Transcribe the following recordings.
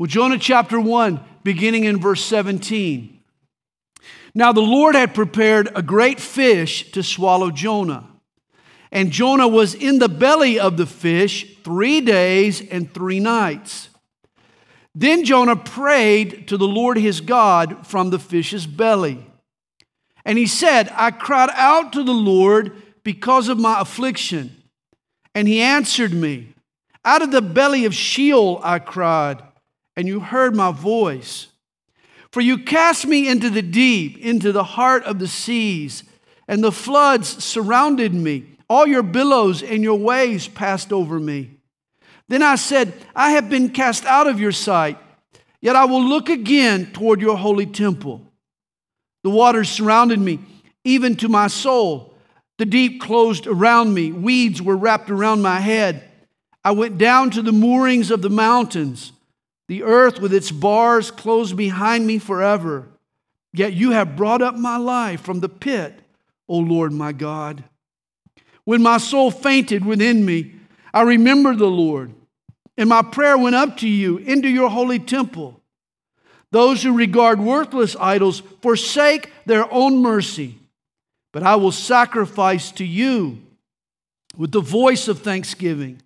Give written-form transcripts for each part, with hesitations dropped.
Well, Jonah chapter 1, beginning in verse 17. Now the Lord had prepared a great fish to swallow Jonah. And Jonah was in the belly of the fish 3 days and 3 nights. Then Jonah prayed to the Lord his God from the fish's belly. And he said, I cried out to the Lord because of my affliction. And he answered me. Out of the belly of Sheol I cried, and you heard my voice. For you cast me into the deep, into the heart of the seas, and the floods surrounded me. All your billows and your waves passed over me. Then I said, I have been cast out of your sight, yet I will look again toward your holy temple. The waters surrounded me, even to my soul. The deep closed around me. Weeds were wrapped around my head. I went down to the moorings of the mountains. The earth with its bars closed behind me forever. Yet you have brought up my life from the pit, O Lord my God. When my soul fainted within me, I remembered the Lord, and my prayer went up to you into your holy temple. Those who regard worthless idols forsake their own mercy, but I will sacrifice to you with the voice of thanksgiving.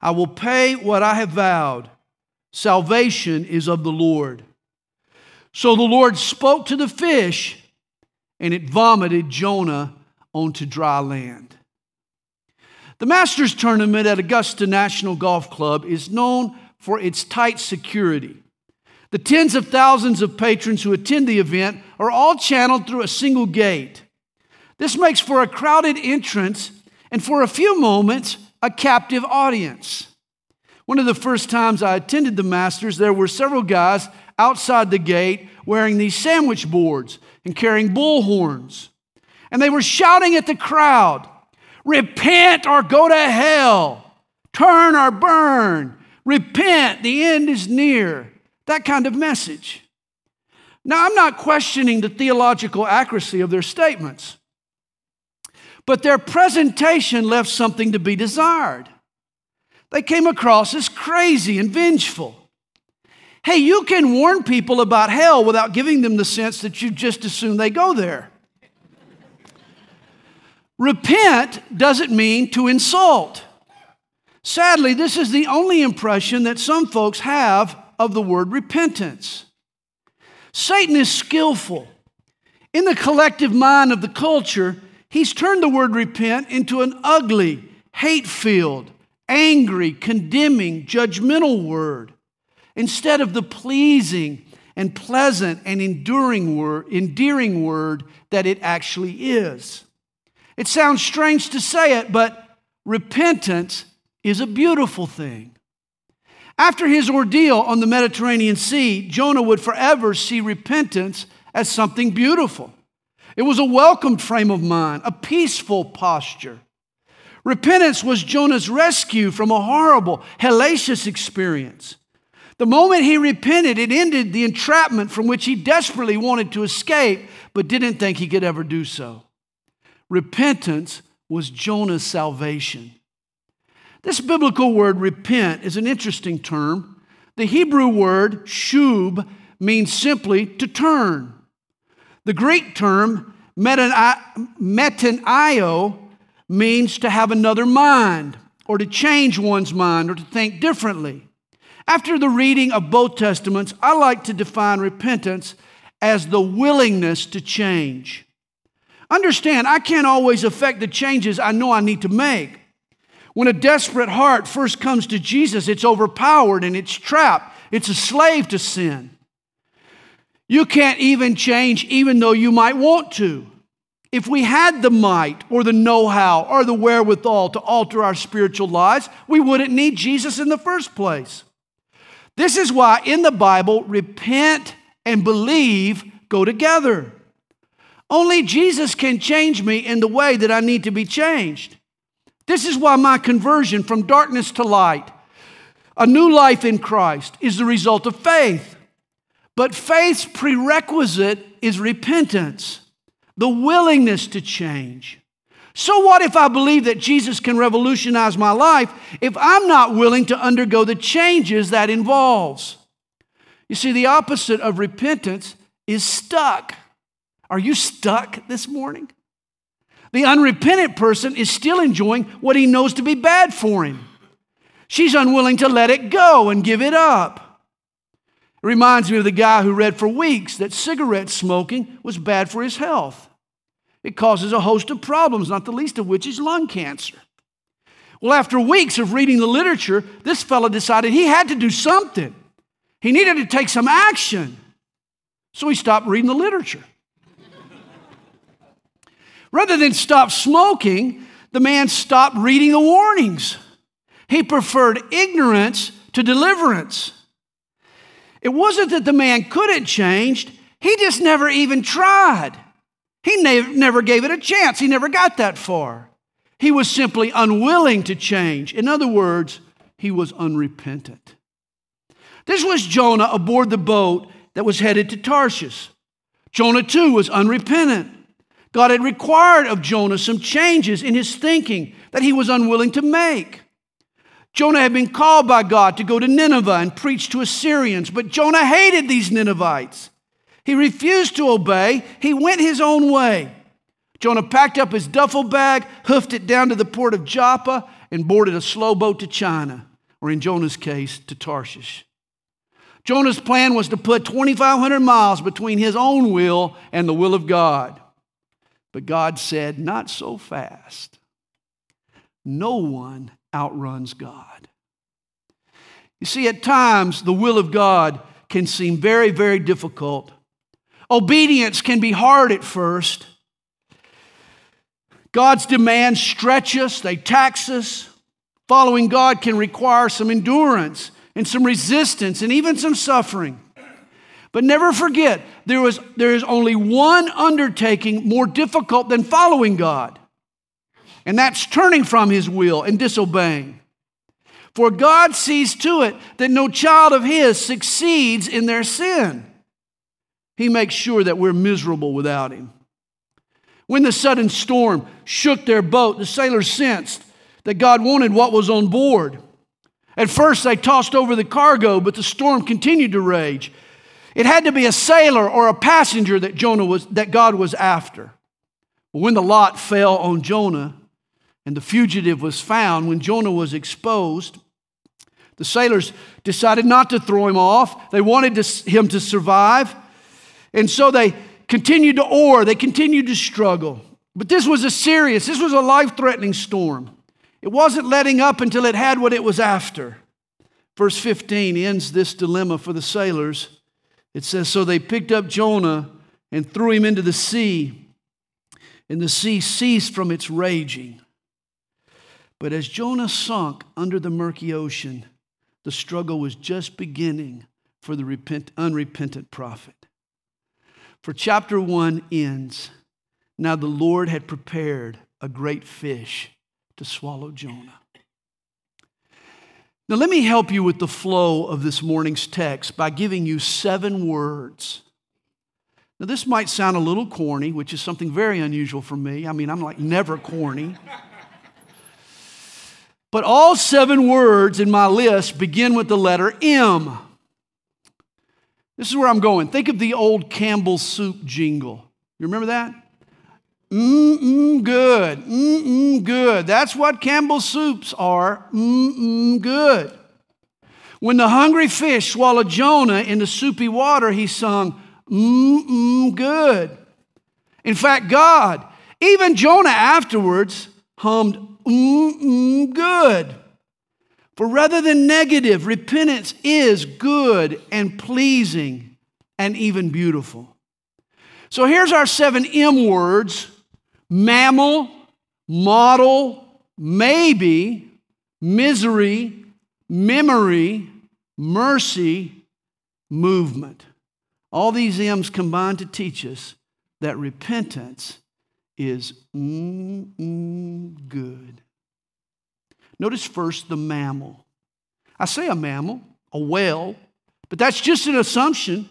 I will pay what I have vowed. Salvation is of the Lord. So the Lord spoke to the fish, and it vomited Jonah onto dry land. The Masters Tournament at Augusta National Golf Club is known for its tight security. The tens of thousands of patrons who attend the event are all channeled through a single gate. This makes for a crowded entrance and, for a few moments, a captive audience. One of the first times I attended the Masters, there were several guys outside the gate wearing these sandwich boards and carrying bullhorns. And they were shouting at the crowd, repent or go to hell, turn or burn, repent, the end is near, that kind of message. Now, I'm not questioning the theological accuracy of their statements, but their presentation left something to be desired. They came across as crazy and vengeful. Hey, you can warn people about hell without giving them the sense that you just assume they go there. Repent doesn't mean to insult. Sadly, this is the only impression that some folks have of the word repentance. Satan is skillful. In the collective mind of the culture, he's turned the word repent into an ugly, hate-filled, angry, condemning, judgmental word instead of the pleasing and pleasant and endearing word that it actually is. It sounds strange to say it, but repentance is a beautiful thing. After his ordeal on the Mediterranean Sea, Jonah would forever see repentance as something beautiful. It was a welcomed frame of mind, a peaceful posture. Repentance was Jonah's rescue from a horrible, hellacious experience. The moment he repented, it ended the entrapment from which he desperately wanted to escape, but didn't think he could ever do so. Repentance was Jonah's salvation. This biblical word, repent, is an interesting term. The Hebrew word, shub, means simply to turn. The Greek term, metanoia, means to have another mind or to change one's mind or to think differently. After the reading of both testaments, I like to define repentance as the willingness to change. Understand, I can't always affect the changes I know I need to make. When a desperate heart first comes to Jesus, it's overpowered and it's trapped. It's a slave to sin. You can't even change even though you might want to. If we had the might or the know-how or the wherewithal to alter our spiritual lives, we wouldn't need Jesus in the first place. This is why in the Bible, repent and believe go together. Only Jesus can change me in the way that I need to be changed. This is why my conversion from darkness to light, a new life in Christ, is the result of faith. But faith's prerequisite is repentance. The willingness to change. So what if I believe that Jesus can revolutionize my life if I'm not willing to undergo the changes that involves? You see, the opposite of repentance is stuck. Are you stuck this morning? The unrepentant person is still enjoying what he knows to be bad for him. She's unwilling to let it go and give it up. It reminds me of the guy who read for weeks that cigarette smoking was bad for his health. It causes a host of problems, not the least of which is lung cancer. Well, after weeks of reading the literature, this fellow decided he had to do something. He needed to take some action. So he stopped reading the literature. Rather than stop smoking, the man stopped reading the warnings. He preferred ignorance to deliverance. It wasn't that the man couldn't change. He just never even tried. He never gave it a chance. He never got that far. He was simply unwilling to change. In other words, he was unrepentant. This was Jonah aboard the boat that was headed to Tarshish. Jonah, too, was unrepentant. God had required of Jonah some changes in his thinking that he was unwilling to make. Jonah had been called by God to go to Nineveh and preach to Assyrians, but Jonah hated these Ninevites. He refused to obey. He went his own way. Jonah packed up his duffel bag, hoofed it down to the port of Joppa, and boarded a slow boat to China, or in Jonah's case, to Tarshish. Jonah's plan was to put 2,500 miles between his own will and the will of God. But God said, not so fast. No one outruns God. You see, at times, the will of God can seem very, very difficult. Obedience can be hard at first. God's demands stretch us, they tax us. Following God can require some endurance and some resistance and even some suffering. But never forget, there is only one undertaking more difficult than following God. And that's turning from his will and disobeying. For God sees to it that no child of his succeeds in their sin. He makes sure that we're miserable without him. When the sudden storm shook their boat, the sailors sensed that God wanted what was on board. At first, they tossed over the cargo, but the storm continued to rage. It had to be a sailor or a passenger that God was after. But when the lot fell on Jonah, and the fugitive was found, when Jonah was exposed, the sailors decided not to throw him off. They wanted him to survive. And so they continued to oar. They continued to struggle. But this was a life-threatening storm. It wasn't letting up until it had what it was after. Verse 15 ends this dilemma for the sailors. It says, so they picked up Jonah and threw him into the sea, and the sea ceased from its raging. But as Jonah sunk under the murky ocean, the struggle was just beginning for the unrepentant prophet. For chapter 1 ends, now the Lord had prepared a great fish to swallow Jonah. Now let me help you with the flow of this morning's text by giving you 7 words. Now this might sound a little corny, which is something very unusual for me. I mean, I'm like never corny. But all 7 words in my list begin with the letter M. This is where I'm going. Think of the old Campbell soup jingle. You remember that? Mm-mm good. Mm-mm good. That's what Campbell soups are. Mm-mm good. When the hungry fish swallowed Jonah in the soupy water, he sung, mm-mm good. In fact, God, even Jonah afterwards, hummed, mm-mm good. For rather than negative, repentance is good and pleasing and even beautiful. So here's our 7 M words: mammal, model, maybe, misery, memory, mercy, movement. All these M's combined to teach us that repentance is good. Notice first the mammal. I say a mammal, a whale, but that's just an assumption,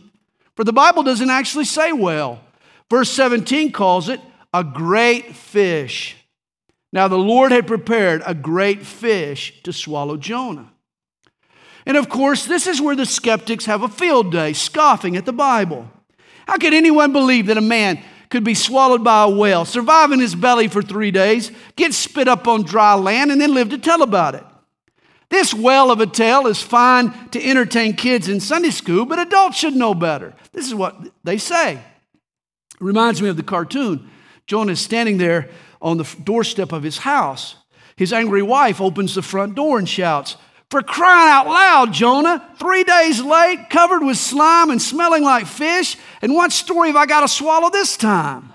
for the Bible doesn't actually say whale. Verse 17 calls it a great fish. Now the Lord had prepared a great fish to swallow Jonah. And of course, this is where the skeptics have a field day, scoffing at the Bible. How could anyone believe that a man could be swallowed by a whale, survive in his belly for 3 days, get spit up on dry land, and then live to tell about it? This whale of a tale is fine to entertain kids in Sunday school, but adults should know better. This is what they say. It reminds me of the cartoon. Jonah is standing there on the doorstep of his house. His angry wife opens the front door and shouts, "For crying out loud, Jonah, 3 days late, covered with slime and smelling like fish, and what story have I got to swallow this time?"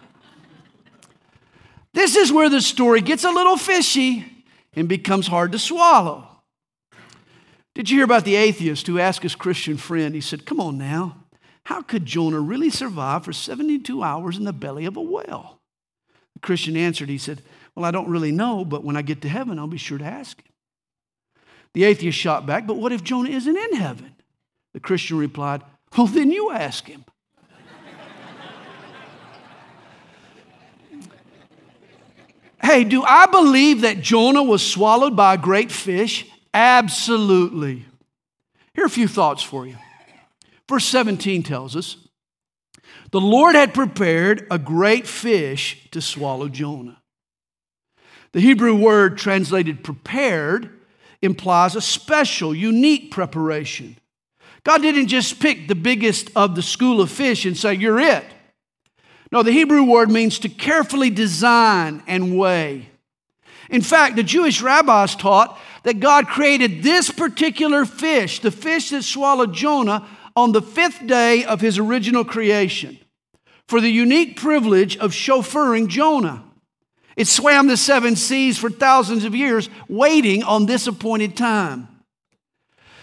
This is where the story gets a little fishy and becomes hard to swallow. Did you hear about the atheist who asked his Christian friend, he said, "Come on now, how could Jonah really survive for 72 hours in the belly of a whale?" The Christian answered, he said, "Well, I don't really know, but when I get to heaven, I'll be sure to ask him." The atheist shot back, "But what if Jonah isn't in heaven?" The Christian replied, "Well, then you ask him." Hey, do I believe that Jonah was swallowed by a great fish? Absolutely. Here are a few thoughts for you. Verse 17 tells us, the Lord had prepared a great fish to swallow Jonah. The Hebrew word translated prepared implies a special, unique preparation. God didn't just pick the biggest of the school of fish and say, "You're it." No, the Hebrew word means to carefully design and weigh. In fact, the Jewish rabbis taught that God created this particular fish, the fish that swallowed Jonah, on the fifth day of his original creation for the unique privilege of chauffeuring Jonah. It swam the seven seas for thousands of years, waiting on this appointed time.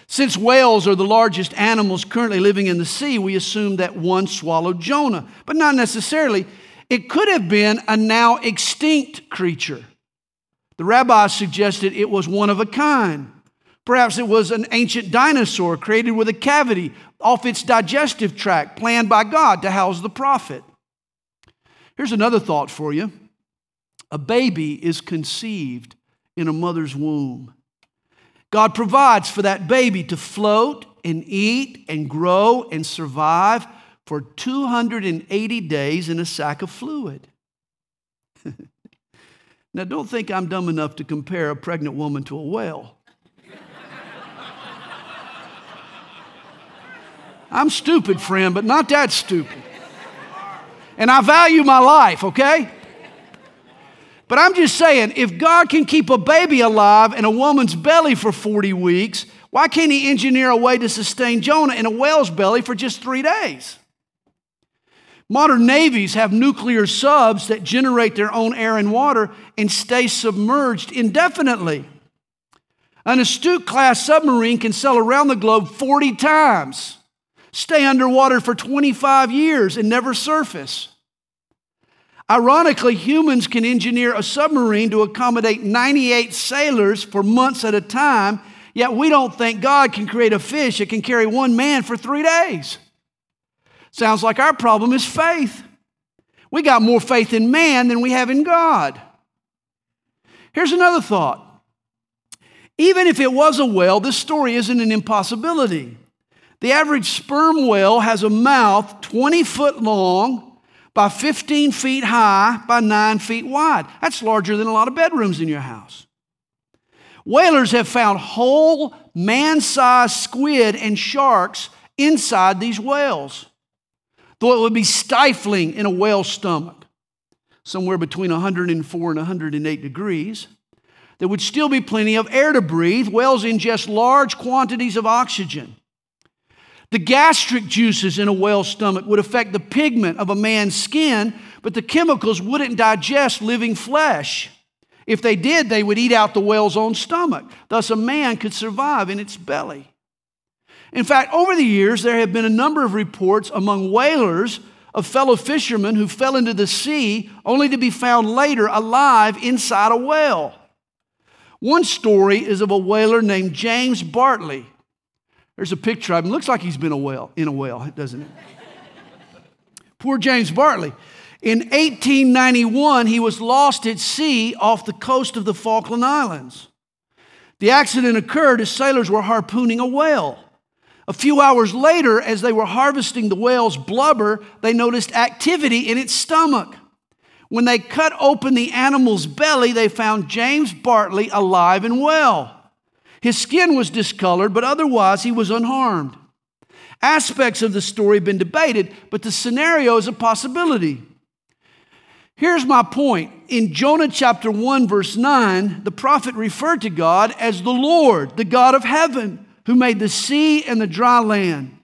Since whales are the largest animals currently living in the sea, we assume that one swallowed Jonah, but not necessarily. It could have been a now extinct creature. The rabbis suggested it was one of a kind. Perhaps it was an ancient dinosaur created with a cavity off its digestive tract, planned by God to house the prophet. Here's another thought for you. A baby is conceived in a mother's womb. God provides for that baby to float and eat and grow and survive for 280 days in a sack of fluid. Now, don't think I'm dumb enough to compare a pregnant woman to a whale. I'm stupid, friend, but not that stupid. And I value my life, okay? But I'm just saying, if God can keep a baby alive in a woman's belly for 40 weeks, why can't he engineer a way to sustain Jonah in a whale's belly for just 3 days? Modern navies have nuclear subs that generate their own air and water and stay submerged indefinitely. An Astute class submarine can sail around the globe 40 times, stay underwater for 25 years and never surface. Ironically, humans can engineer a submarine to accommodate 98 sailors for months at a time, yet we don't think God can create a fish that can carry one man for 3 days. Sounds like our problem is faith. We got more faith in man than we have in God. Here's another thought. Even if it was a whale, this story isn't an impossibility. The average sperm whale has a mouth 20 feet long, by 15 feet high, by 9 feet wide. That's larger than a lot of bedrooms in your house. Whalers have found whole man-sized squid and sharks inside these whales, though it would be stifling in a whale's stomach, somewhere between 104 and 108 degrees. There would still be plenty of air to breathe. Whales ingest large quantities of oxygen. The gastric juices in a whale's stomach would affect the pigment of a man's skin, but the chemicals wouldn't digest living flesh. If they did, they would eat out the whale's own stomach. Thus, a man could survive in its belly. In fact, over the years, there have been a number of reports among whalers of fellow fishermen who fell into the sea only to be found later alive inside a whale. One story is of a whaler named James Bartley. There's a picture of him. Looks like he's been in a whale, doesn't it? Poor James Bartley. In 1891, he was lost at sea off the coast of the Falkland Islands. The accident occurred as sailors were harpooning a whale. A few hours later, as they were harvesting the whale's blubber, they noticed activity in its stomach. When they cut open the animal's belly, they found James Bartley alive and well. His skin was discolored, but otherwise he was unharmed. Aspects of the story have been debated, but the scenario is a possibility. Here's my point. In Jonah chapter 1, verse 9, the prophet referred to God as the Lord, the God of heaven, who made the sea and the dry land.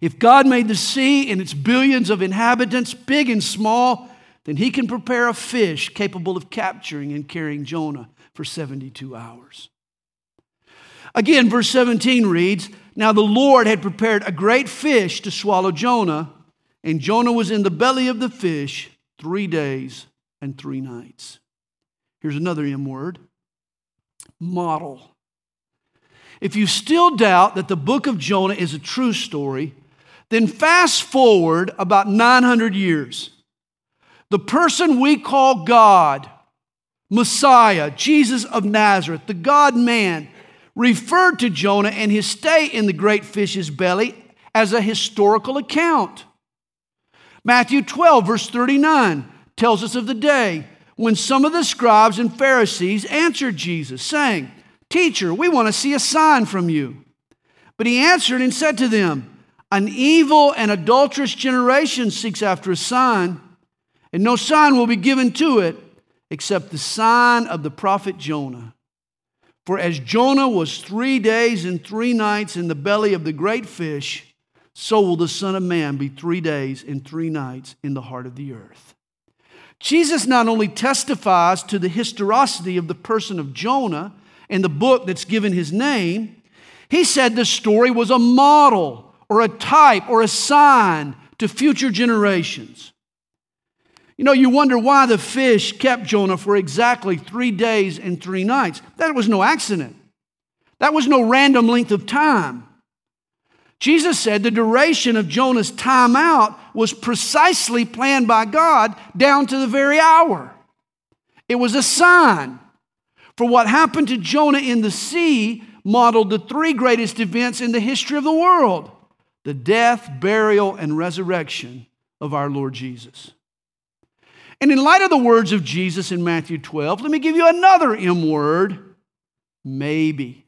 If God made the sea and its billions of inhabitants, big and small, then he can prepare a fish capable of capturing and carrying Jonah for 72 hours. Again, verse 17 reads, "Now the Lord had prepared a great fish to swallow Jonah, and Jonah was in the belly of the fish 3 days and 3 nights. Here's another M word, model. If you still doubt that the book of Jonah is a true story, then fast forward about 900 years. The person we call God, Messiah, Jesus of Nazareth, the God-man, referred to Jonah and his stay in the great fish's belly as a historical account. Matthew 12, verse 39, tells us of the day when some of the scribes and Pharisees answered Jesus, saying, "Teacher, we want to see a sign from you." But he answered and said to them, "An evil and adulterous generation seeks after a sign, and no sign will be given to it except the sign of the prophet Jonah. For as Jonah was 3 days and 3 nights in the belly of the great fish, so will the Son of Man be 3 days and 3 nights in the heart of the earth." Jesus not only testifies to the historicity of the person of Jonah and the book that's given his name, he said the story was a model or a type or a sign to future generations. You know, you wonder why the fish kept Jonah for exactly 3 days and 3 nights. That was no accident. That was no random length of time. Jesus said the duration of Jonah's time out was precisely planned by God down to the very hour. It was a sign. For what happened to Jonah in the sea modeled the 3 greatest events in the history of the world: the death, burial, and resurrection of our Lord Jesus. And in light of the words of Jesus in Matthew 12, let me give you another M word, maybe.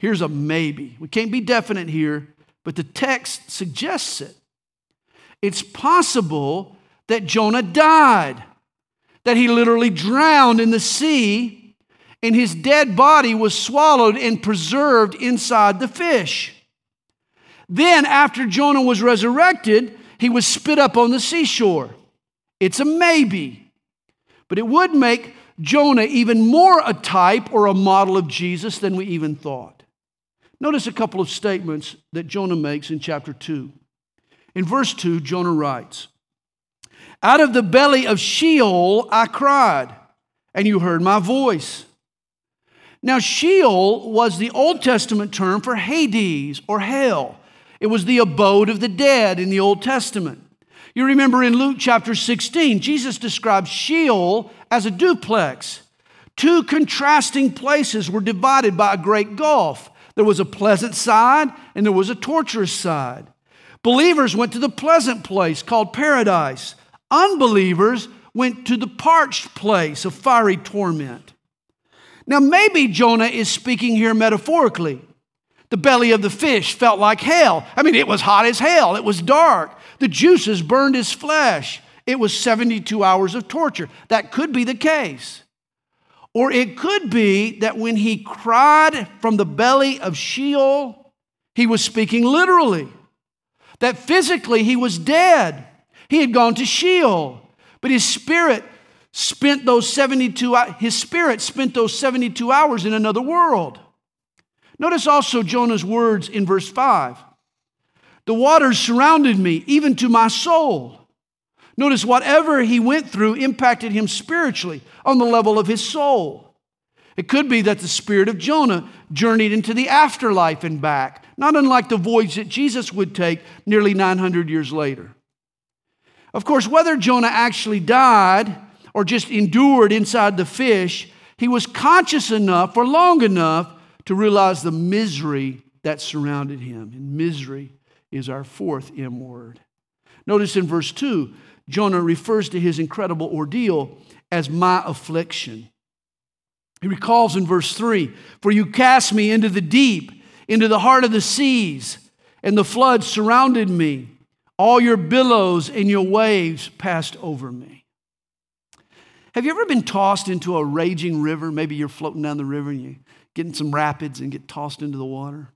Here's a maybe. We can't be definite here, but the text suggests it. It's possible that Jonah died, that he literally drowned in the sea, and his dead body was swallowed and preserved inside the fish. Then, after Jonah was resurrected, he was spit up on the seashore. It's a maybe, but it would make Jonah even more a type or a model of Jesus than we even thought. Notice a couple of statements that Jonah makes in chapter 2. In verse 2, Jonah writes, "Out of the belly of Sheol I cried, and you heard my voice." Now, Sheol was the Old Testament term for Hades or hell. It was the abode of the dead in the Old Testament. You remember in Luke chapter 16, Jesus describes Sheol as a duplex. 2 contrasting places were divided by a great gulf. There was a pleasant side and there was a torturous side. Believers went to the pleasant place called paradise. Unbelievers went to the parched place of fiery torment. Now maybe Jonah is speaking here metaphorically. The belly of the fish felt like hell. I mean, it was hot as hell. It was dark. The juices burned his flesh. It was 72 hours of torture. That could be the case. Or it could be that when he cried from the belly of Sheol, he was speaking literally. That physically he was dead. He had gone to Sheol. But his spirit spent those 72 hours in another world. Notice also Jonah's words in verse 5. "The waters surrounded me, even to my soul." Notice whatever he went through impacted him spiritually on the level of his soul. It could be that the spirit of Jonah journeyed into the afterlife and back, not unlike the voyage that Jesus would take nearly 900 years later. Of course, whether Jonah actually died or just endured inside the fish, He was conscious enough for long enough to realize the misery that surrounded him. And misery is our fourth M word. Notice in verse 2, Jonah refers to his incredible ordeal as my affliction. He recalls in verse 3, for you cast me into the deep, into the heart of the seas, and the flood surrounded me. All your billows and your waves passed over me. Have you ever been tossed into a raging river? Maybe you're floating down the river and you get in some rapids and get tossed into the water.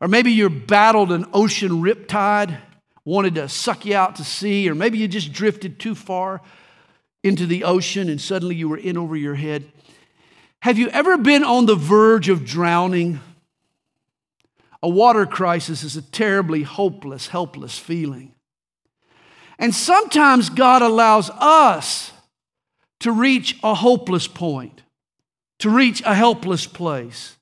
Or maybe you're battled an ocean riptide, wanted to suck you out to sea, or maybe you just drifted too far into the ocean and suddenly you were in over your head. Have you ever been on the verge of drowning? A water crisis is a terribly hopeless, helpless feeling. And sometimes God allows us to reach a hopeless point, to reach a helpless place.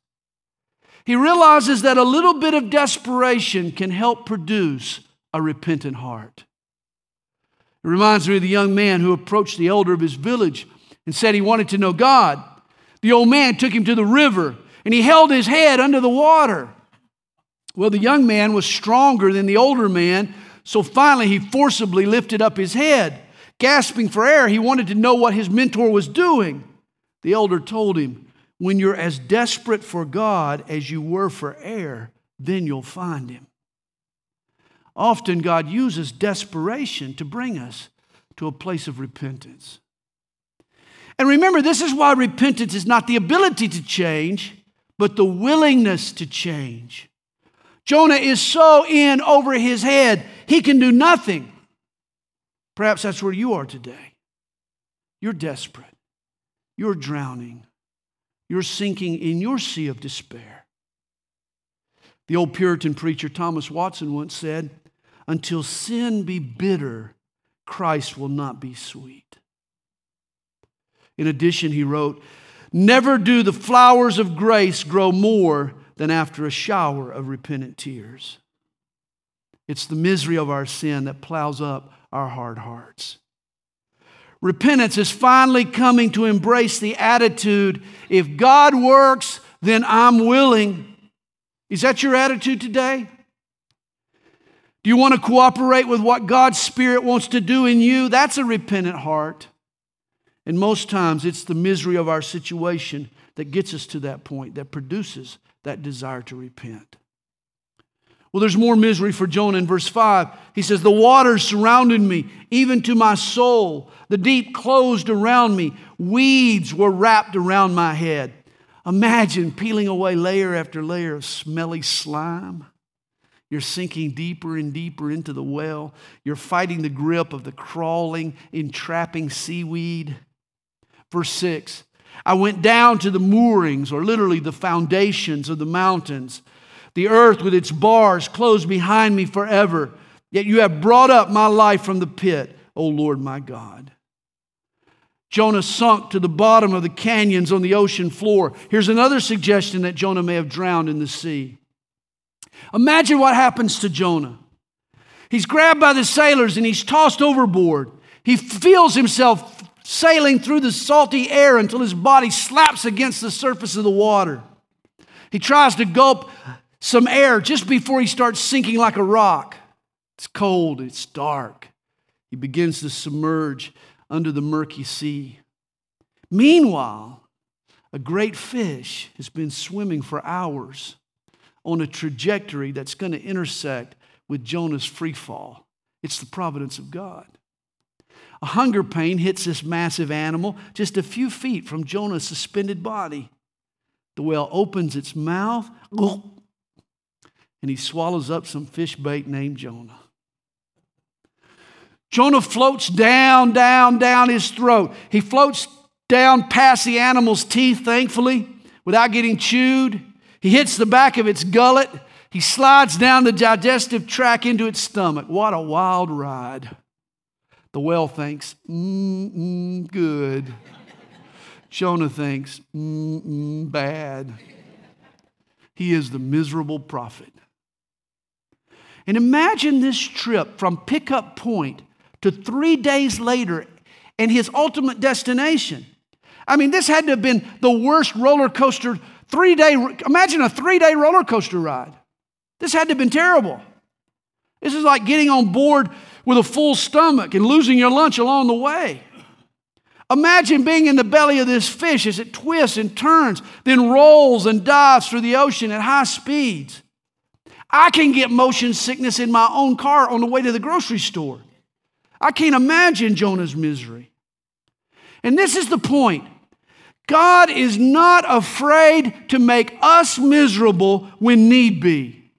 He realizes that a little bit of desperation can help produce a repentant heart. It reminds me of the young man who approached the elder of his village and said he wanted to know God. The old man took him to the river and he held his head under the water. Well, the young man was stronger than the older man, so finally he forcibly lifted up his head. Gasping for air, he wanted to know what his mentor was doing. The elder told him, when you're as desperate for God as you were for air, then you'll find him. Often God uses desperation to bring us to a place of repentance. And remember, this is why repentance is not the ability to change, but the willingness to change. Jonah is so in over his head, he can do nothing. Perhaps that's where you are today. You're desperate. You're drowning. You're sinking in your sea of despair. The old Puritan preacher Thomas Watson once said, until sin be bitter, Christ will not be sweet. In addition, he wrote, never do the flowers of grace grow more than after a shower of repentant tears. It's the misery of our sin that plows up our hard hearts. Repentance is finally coming to embrace the attitude, if God works, then I'm willing. Is that your attitude today? Do you want to cooperate with what God's Spirit wants to do in you? That's a repentant heart. And most times it's the misery of our situation that gets us to that point, that produces that desire to repent. Well, there's more misery for Jonah in verse 5. He says, the waters surrounded me, even to my soul. The deep closed around me. Weeds were wrapped around my head. Imagine peeling away layer after layer of smelly slime. You're sinking deeper and deeper into the well. You're fighting the grip of the crawling, entrapping seaweed. Verse 6. I went down to the moorings, or literally the foundations of the mountains. The earth with its bars closed behind me forever. Yet you have brought up my life from the pit, O Lord my God. Jonah sunk to the bottom of the canyons on the ocean floor. Here's another suggestion that Jonah may have drowned in the sea. Imagine what happens to Jonah. He's grabbed by the sailors and he's tossed overboard. He feels himself sailing through the salty air until his body slaps against the surface of the water. He tries to gulp some air just before he starts sinking like a rock. It's cold, it's dark. He begins to submerge under the murky sea. Meanwhile, a great fish has been swimming for hours on a trajectory that's going to intersect with Jonah's free fall. It's the providence of God. A hunger pain hits this massive animal just a few feet from Jonah's suspended body. The whale opens its mouth, and he swallows up some fish bait named Jonah. Jonah floats down his throat. He floats down past the animal's teeth, thankfully, without getting chewed. He hits the back of its gullet. He slides down the digestive tract into its stomach. What a wild ride. The whale thinks, good. Jonah thinks, bad. He is the miserable prophet. And imagine this trip from pickup point to 3 days later and his ultimate destination. I mean, this had to have been the worst roller coaster, imagine a 3-day roller coaster ride. This had to have been terrible. This is like getting on board with a full stomach and losing your lunch along the way. Imagine being in the belly of this fish as it twists and turns, then rolls and dives through the ocean at high speeds. I can get motion sickness in my own car on the way to the grocery store. I can't imagine Jonah's misery. And this is the point. God is not afraid to make us miserable when need be.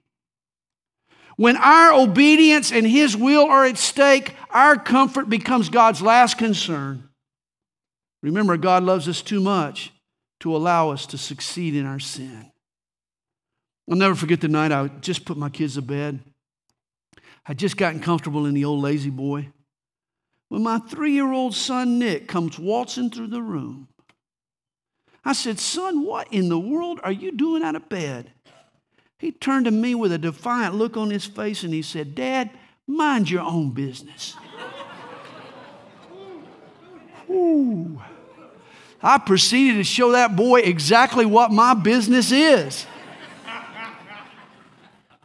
When our obedience and His will are at stake, our comfort becomes God's last concern. Remember, God loves us too much to allow us to succeed in our sin. I'll never forget the night I just put my kids to bed. I'd just gotten comfortable in the old lazy boy when my 3-year-old son Nick comes waltzing through the room. I said, "Son, what in the world are you doing out of bed?" He turned to me with a defiant look on his face and he said, "Dad, mind your own business." Ooh. I proceeded to show that boy exactly what my business is.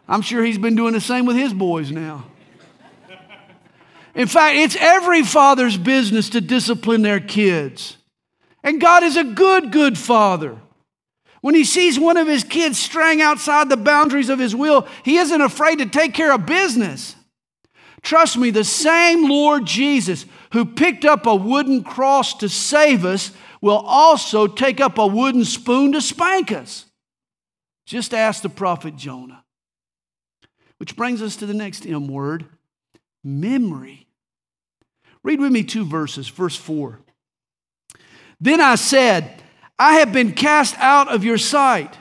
I'm sure he's been doing the same with his boys now. In fact, it's every father's business to discipline their kids. And God is a good, good father. When He sees one of His kids straying outside the boundaries of His will, He isn't afraid to take care of business. Trust me, the same Lord Jesus who picked up a wooden cross to save us will also take up a wooden spoon to spank us. Just ask the prophet Jonah. Which brings us to the next M word, memory. Read with me 2 verses, verse 4. "Then I said, I have been cast out of your sight,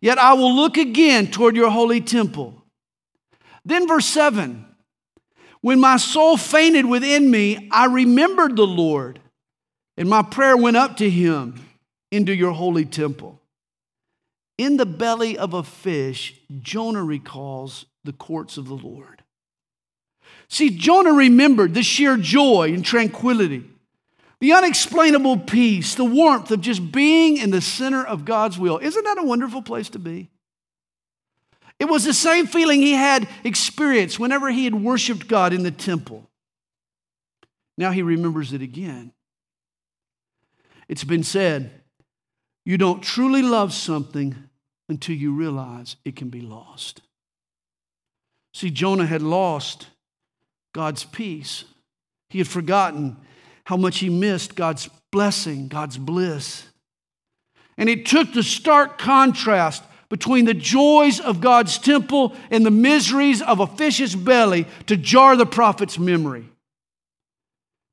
yet I will look again toward your holy temple." Then verse 7, "When my soul fainted within me, I remembered the Lord, and my prayer went up to Him into your holy temple." In the belly of a fish, Jonah recalls the courts of the Lord. See, Jonah remembered the sheer joy and tranquility, the unexplainable peace, the warmth of just being in the center of God's will. Isn't that a wonderful place to be? It was the same feeling he had experienced whenever he had worshiped God in the temple. Now he remembers it again. It's been said, you don't truly love something until you realize it can be lost. See, Jonah had lost God's peace. He had forgotten how much he missed God's blessing, God's bliss. And it took the stark contrast between the joys of God's temple and the miseries of a fish's belly to jar the prophet's memory.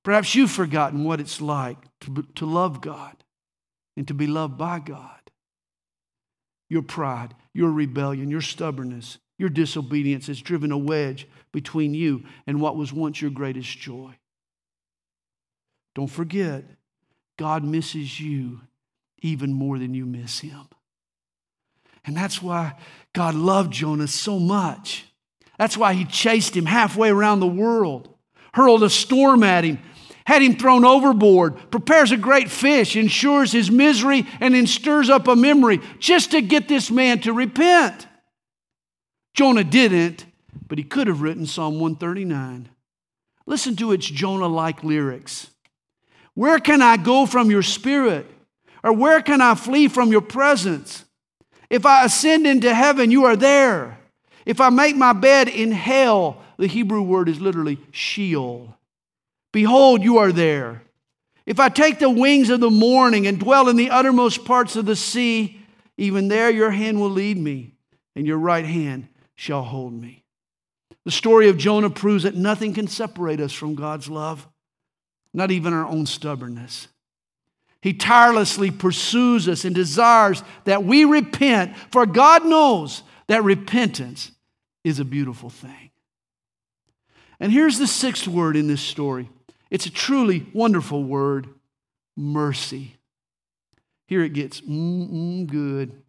Perhaps you've forgotten what it's like to love God and to be loved by God. Your pride, your rebellion, your stubbornness, your disobedience has driven a wedge between you and what was once your greatest joy. Don't forget, God misses you even more than you miss Him. And that's why God loved Jonah so much. That's why He chased him halfway around the world, hurled a storm at him, had him thrown overboard, prepares a great fish, ensures his misery, and then stirs up a memory just to get this man to repent. Jonah didn't, but he could have written Psalm 139. Listen to its Jonah-like lyrics. "Where can I go from your spirit? Or where can I flee from your presence? If I ascend into heaven, you are there. If I make my bed in hell," the Hebrew word is literally Sheol, "behold, you are there. If I take the wings of the morning and dwell in the uttermost parts of the sea, even there your hand will lead me, and your right hand shall hold me." The story of Jonah proves that nothing can separate us from God's love. Not even our own stubbornness. He tirelessly pursues us and desires that we repent, for God knows that repentance is a beautiful thing. And here's the 6th word in this story. It's a truly wonderful word, mercy. Here it gets good.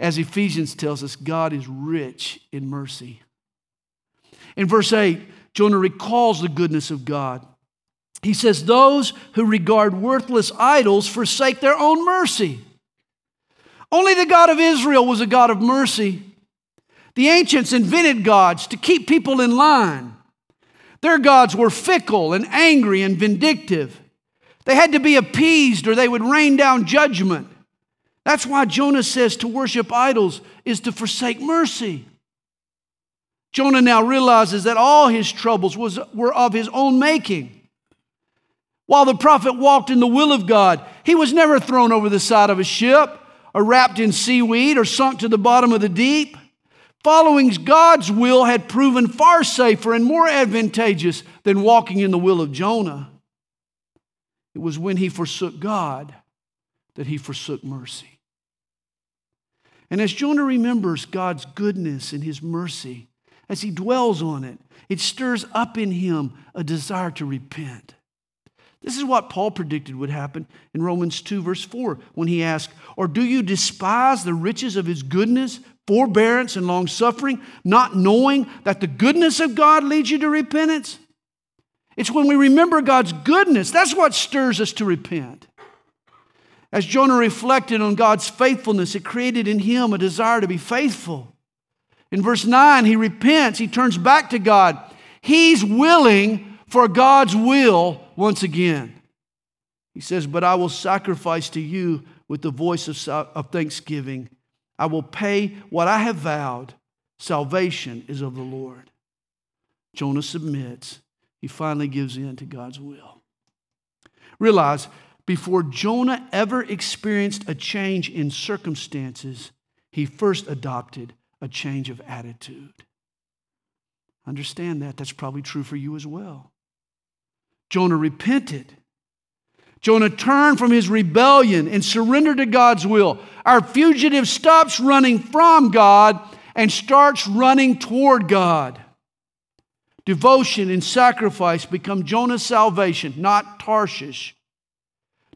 As Ephesians tells us, God is rich in mercy. In verse 8, Jonah recalls the goodness of God. He says, those who regard worthless idols forsake their own mercy. Only the God of Israel was a God of mercy. The ancients invented gods to keep people in line. Their gods were fickle and angry and vindictive. They had to be appeased or they would rain down judgment. That's why Jonah says to worship idols is to forsake mercy. Jonah now realizes that all his troubles were of his own making. While the prophet walked in the will of God, he was never thrown over the side of a ship or wrapped in seaweed or sunk to the bottom of the deep. Following God's will had proven far safer and more advantageous than walking in the will of Jonah. It was when he forsook God that he forsook mercy. And as Jonah remembers God's goodness and his mercy, as he dwells on it, it stirs up in him a desire to repent. This is what Paul predicted would happen in Romans 2, verse 4, when he asked, "Or do you despise the riches of his goodness, forbearance, and longsuffering, not knowing that the goodness of God leads you to repentance?" It's when we remember God's goodness, that's what stirs us to repent. As Jonah reflected on God's faithfulness, it created in him a desire to be faithful. In verse 9, he repents, he turns back to God. He's willing for God's will once again. He says, "But I will sacrifice to you with the voice of thanksgiving. I will pay what I have vowed. Salvation is of the Lord." Jonah submits. He finally gives in to God's will. Realize, before Jonah ever experienced a change in circumstances, he first adopted a change of attitude. Understand that. That's probably true for you as well. Jonah repented. Jonah turned from his rebellion and surrendered to God's will. Our fugitive stops running from God and starts running toward God. Devotion and sacrifice become Jonah's salvation, not Tarshish.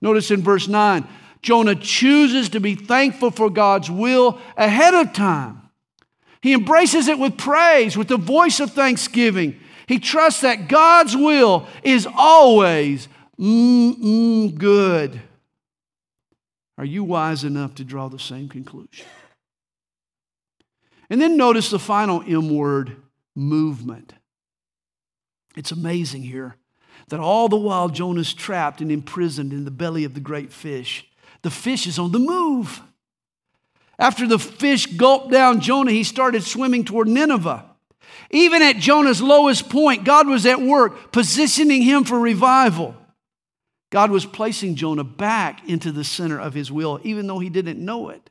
Notice in verse 9, Jonah chooses to be thankful for God's will ahead of time. He embraces it with praise, with the voice of thanksgiving. He trusts that God's will is always good. Are you wise enough to draw the same conclusion? And then notice the final M word, movement. It's amazing here that all the while Jonah's trapped and imprisoned in the belly of the great fish, the fish is on the move. After the fish gulped down Jonah, he started swimming toward Nineveh. Even at Jonah's lowest point, God was at work, positioning him for revival. God was placing Jonah back into the center of his will, even though he didn't know it.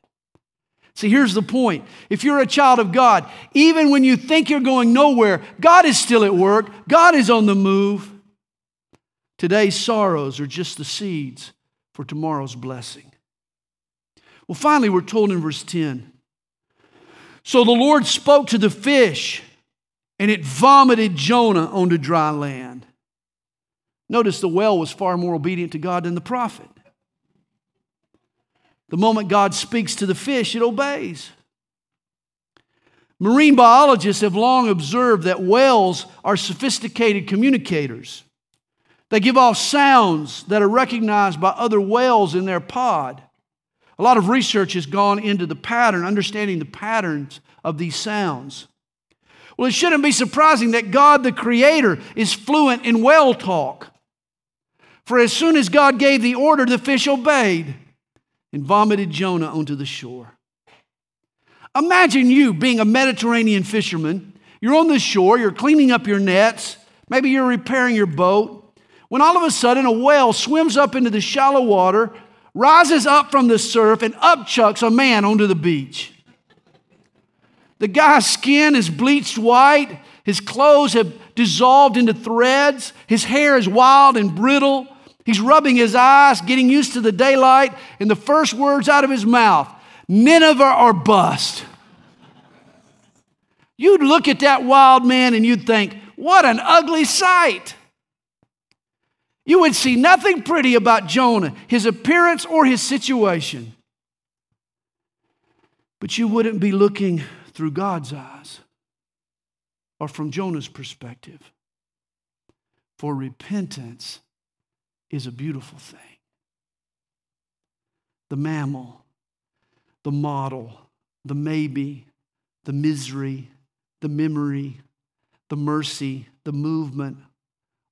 See, here's the point. If you're a child of God, even when you think you're going nowhere, God is still at work. God is on the move. Today's sorrows are just the seeds for tomorrow's blessing. Well, finally, we're told in verse 10, "So the Lord spoke to the fish, and it vomited Jonah onto dry land." Notice the whale was far more obedient to God than the prophet. The moment God speaks to the fish, it obeys. Marine biologists have long observed that whales are sophisticated communicators. They give off sounds that are recognized by other whales in their pod. A lot of research has gone into the pattern, understanding the patterns of these sounds. Well, it shouldn't be surprising that God, the Creator, is fluent in whale talk. For as soon as God gave the order, the fish obeyed and vomited Jonah onto the shore. Imagine you being a Mediterranean fisherman. You're on the shore, you're cleaning up your nets, maybe you're repairing your boat, when all of a sudden a whale swims up into the shallow water, rises up from the surf, and upchucks a man onto the beach. The guy's skin is bleached white. His clothes have dissolved into threads. His hair is wild and brittle. He's rubbing his eyes, getting used to the daylight, and the first words out of his mouth, "Nineveh or bust." You'd look at that wild man and you'd think, what an ugly sight. You would see nothing pretty about Jonah, his appearance or his situation. But you wouldn't be looking through God's eyes, or from Jonah's perspective. For repentance is a beautiful thing. The mammal, the model, the maybe, the misery, the memory, the mercy, the movement,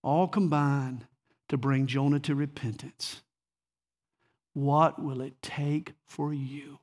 all combined to bring Jonah to repentance. What will it take for you